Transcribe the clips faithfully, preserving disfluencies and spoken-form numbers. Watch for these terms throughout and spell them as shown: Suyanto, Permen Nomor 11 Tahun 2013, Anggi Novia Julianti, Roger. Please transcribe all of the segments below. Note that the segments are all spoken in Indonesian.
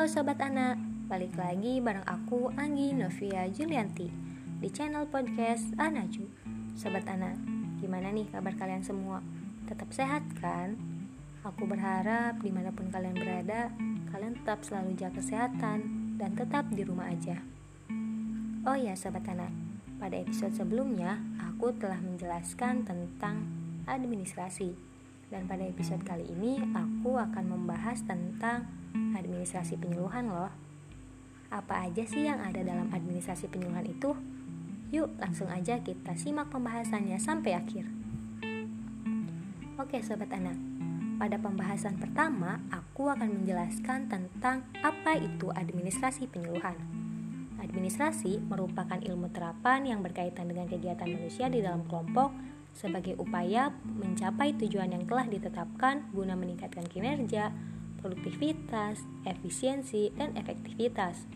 Halo Sobat Anak, balik lagi bareng aku Anggi Novia Julianti di channel podcast Anaju. Sobat Anak, gimana nih kabar kalian semua? Tetap sehat kan? Aku berharap dimanapun kalian berada, kalian tetap selalu jaga kesehatan dan tetap di rumah aja. Oh ya Sobat Anak, pada episode sebelumnya aku telah menjelaskan tentang administrasi. Dan pada episode kali ini, aku akan membahas tentang administrasi penyuluhan loh. Apa aja sih yang ada dalam administrasi penyuluhan itu? Yuk, langsung aja kita simak pembahasannya sampai akhir. Oke Sobat Anak, pada pembahasan pertama, aku akan menjelaskan tentang apa itu administrasi penyuluhan. Administrasi merupakan ilmu terapan yang berkaitan dengan kegiatan manusia di dalam kelompok sebagai upaya mencapai tujuan yang telah ditetapkan guna meningkatkan kinerja, produktivitas, efisiensi, dan efektivitas.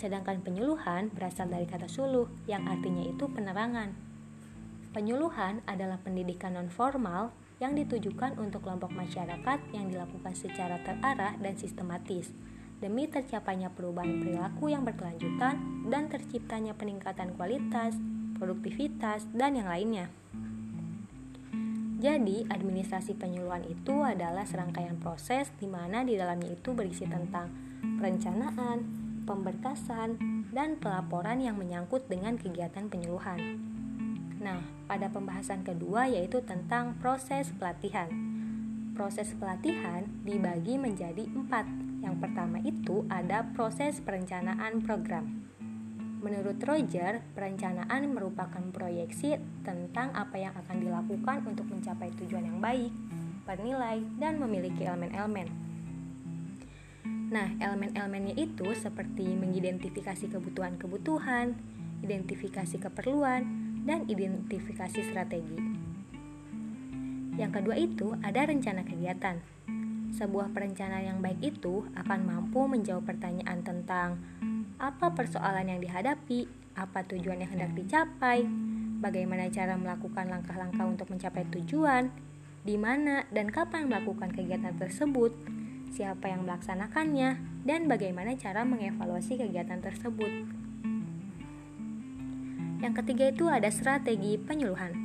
Sedangkan penyuluhan berasal dari kata suluh, yang artinya itu penerangan. Penyuluhan adalah pendidikan nonformal yang ditujukan untuk kelompok masyarakat yang dilakukan secara terarah dan sistematis, demi tercapainya perubahan perilaku yang berkelanjutan dan terciptanya peningkatan kualitas, produktivitas, dan yang lainnya. Jadi, administrasi penyuluhan itu adalah serangkaian proses di mana di dalamnya itu berisi tentang perencanaan, pemberkasan, dan pelaporan yang menyangkut dengan kegiatan penyuluhan. Nah, pada pembahasan kedua yaitu tentang proses pelatihan. Proses pelatihan dibagi menjadi empat. Yang pertama itu ada proses perencanaan program. Menurut Roger, perencanaan merupakan proyeksi tentang apa yang akan dilakukan untuk mencapai tujuan yang baik, bernilai, dan memiliki elemen-elemen. Nah, elemen-elemennya itu seperti mengidentifikasi kebutuhan-kebutuhan, identifikasi keperluan, dan identifikasi strategi. Yang kedua itu ada rencana kegiatan. Sebuah perencanaan yang baik itu akan mampu menjawab pertanyaan tentang apa persoalan yang dihadapi, apa tujuan yang hendak dicapai, bagaimana cara melakukan langkah-langkah untuk mencapai tujuan, di mana dan kapan melakukan kegiatan tersebut, siapa yang melaksanakannya, dan bagaimana cara mengevaluasi kegiatan tersebut. Yang ketiga itu ada strategi penyuluhan.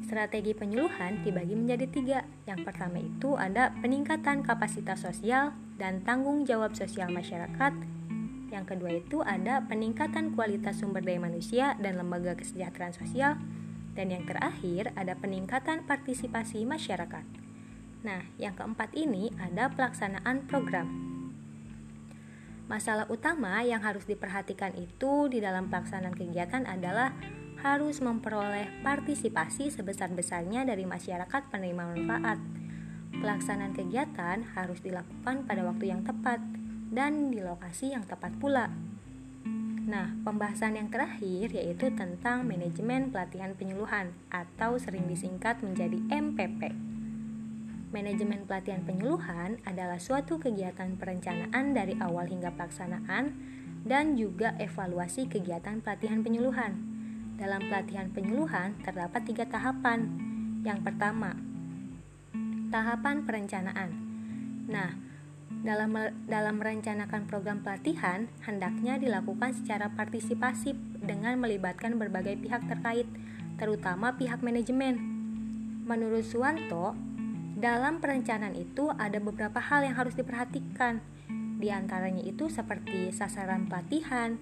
Strategi penyuluhan dibagi menjadi tiga. Yang pertama itu ada peningkatan kapasitas sosial dan tanggung jawab sosial masyarakat. Yang kedua itu ada peningkatan kualitas sumber daya manusia dan lembaga kesejahteraan sosial. Dan yang terakhir ada peningkatan partisipasi masyarakat. Nah, yang keempat ini ada pelaksanaan program. Masalah utama yang harus diperhatikan itu di dalam pelaksanaan kegiatan adalah harus memperoleh partisipasi sebesar-besarnya dari masyarakat penerima manfaat. Pelaksanaan kegiatan harus dilakukan pada waktu yang tepat dan di lokasi yang tepat pula. Nah, pembahasan yang terakhir yaitu tentang manajemen pelatihan penyuluhan atau sering disingkat menjadi M P P. Manajemen pelatihan penyuluhan adalah suatu kegiatan perencanaan dari awal hingga pelaksanaan dan juga evaluasi kegiatan pelatihan penyuluhan. Dalam pelatihan penyuluhan terdapat tiga tahapan. Yang pertama, tahapan perencanaan. Nah, Dalam, dalam merencanakan program pelatihan, hendaknya dilakukan secara partisipatif dengan melibatkan berbagai pihak terkait, terutama pihak manajemen. Menurut Suyanto, dalam perencanaan itu ada beberapa hal yang harus diperhatikan. Di antaranya itu seperti sasaran pelatihan,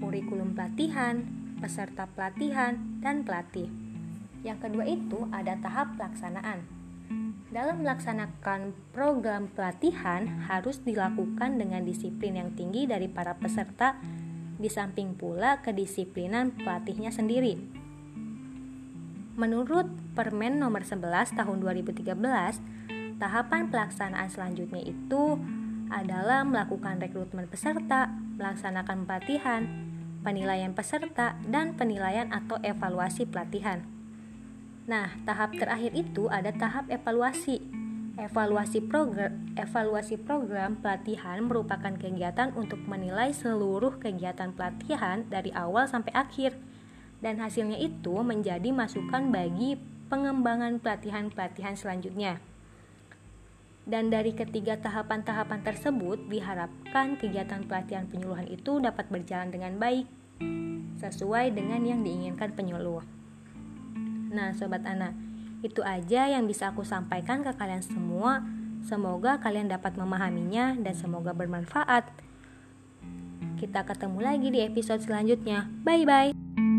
kurikulum pelatihan, peserta pelatihan, dan pelatih. Yang kedua itu ada tahap pelaksanaan. Dalam melaksanakan program pelatihan harus dilakukan dengan disiplin yang tinggi dari para peserta, di samping pula kedisiplinan pelatihnya sendiri. Menurut Permen Nomor sebelas Tahun dua ribu tiga belas, tahapan pelaksanaan selanjutnya itu adalah melakukan rekrutmen peserta, melaksanakan pelatihan, penilaian peserta, dan penilaian atau evaluasi pelatihan. Nah, tahap terakhir itu ada tahap evaluasi. Evaluasi program, evaluasi program pelatihan merupakan kegiatan untuk menilai seluruh kegiatan pelatihan dari awal sampai akhir. Dan hasilnya itu menjadi masukan bagi pengembangan pelatihan-pelatihan selanjutnya. Dan dari ketiga tahapan-tahapan tersebut, diharapkan kegiatan pelatihan penyuluhan itu dapat berjalan dengan baik, sesuai dengan yang diinginkan penyuluh. Nah, Sobat Ana, itu aja yang bisa aku sampaikan ke kalian semua. Semoga kalian dapat memahaminya dan semoga bermanfaat. Kita ketemu lagi di episode selanjutnya. Bye-bye!